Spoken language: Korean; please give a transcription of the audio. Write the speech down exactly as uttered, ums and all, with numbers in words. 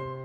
you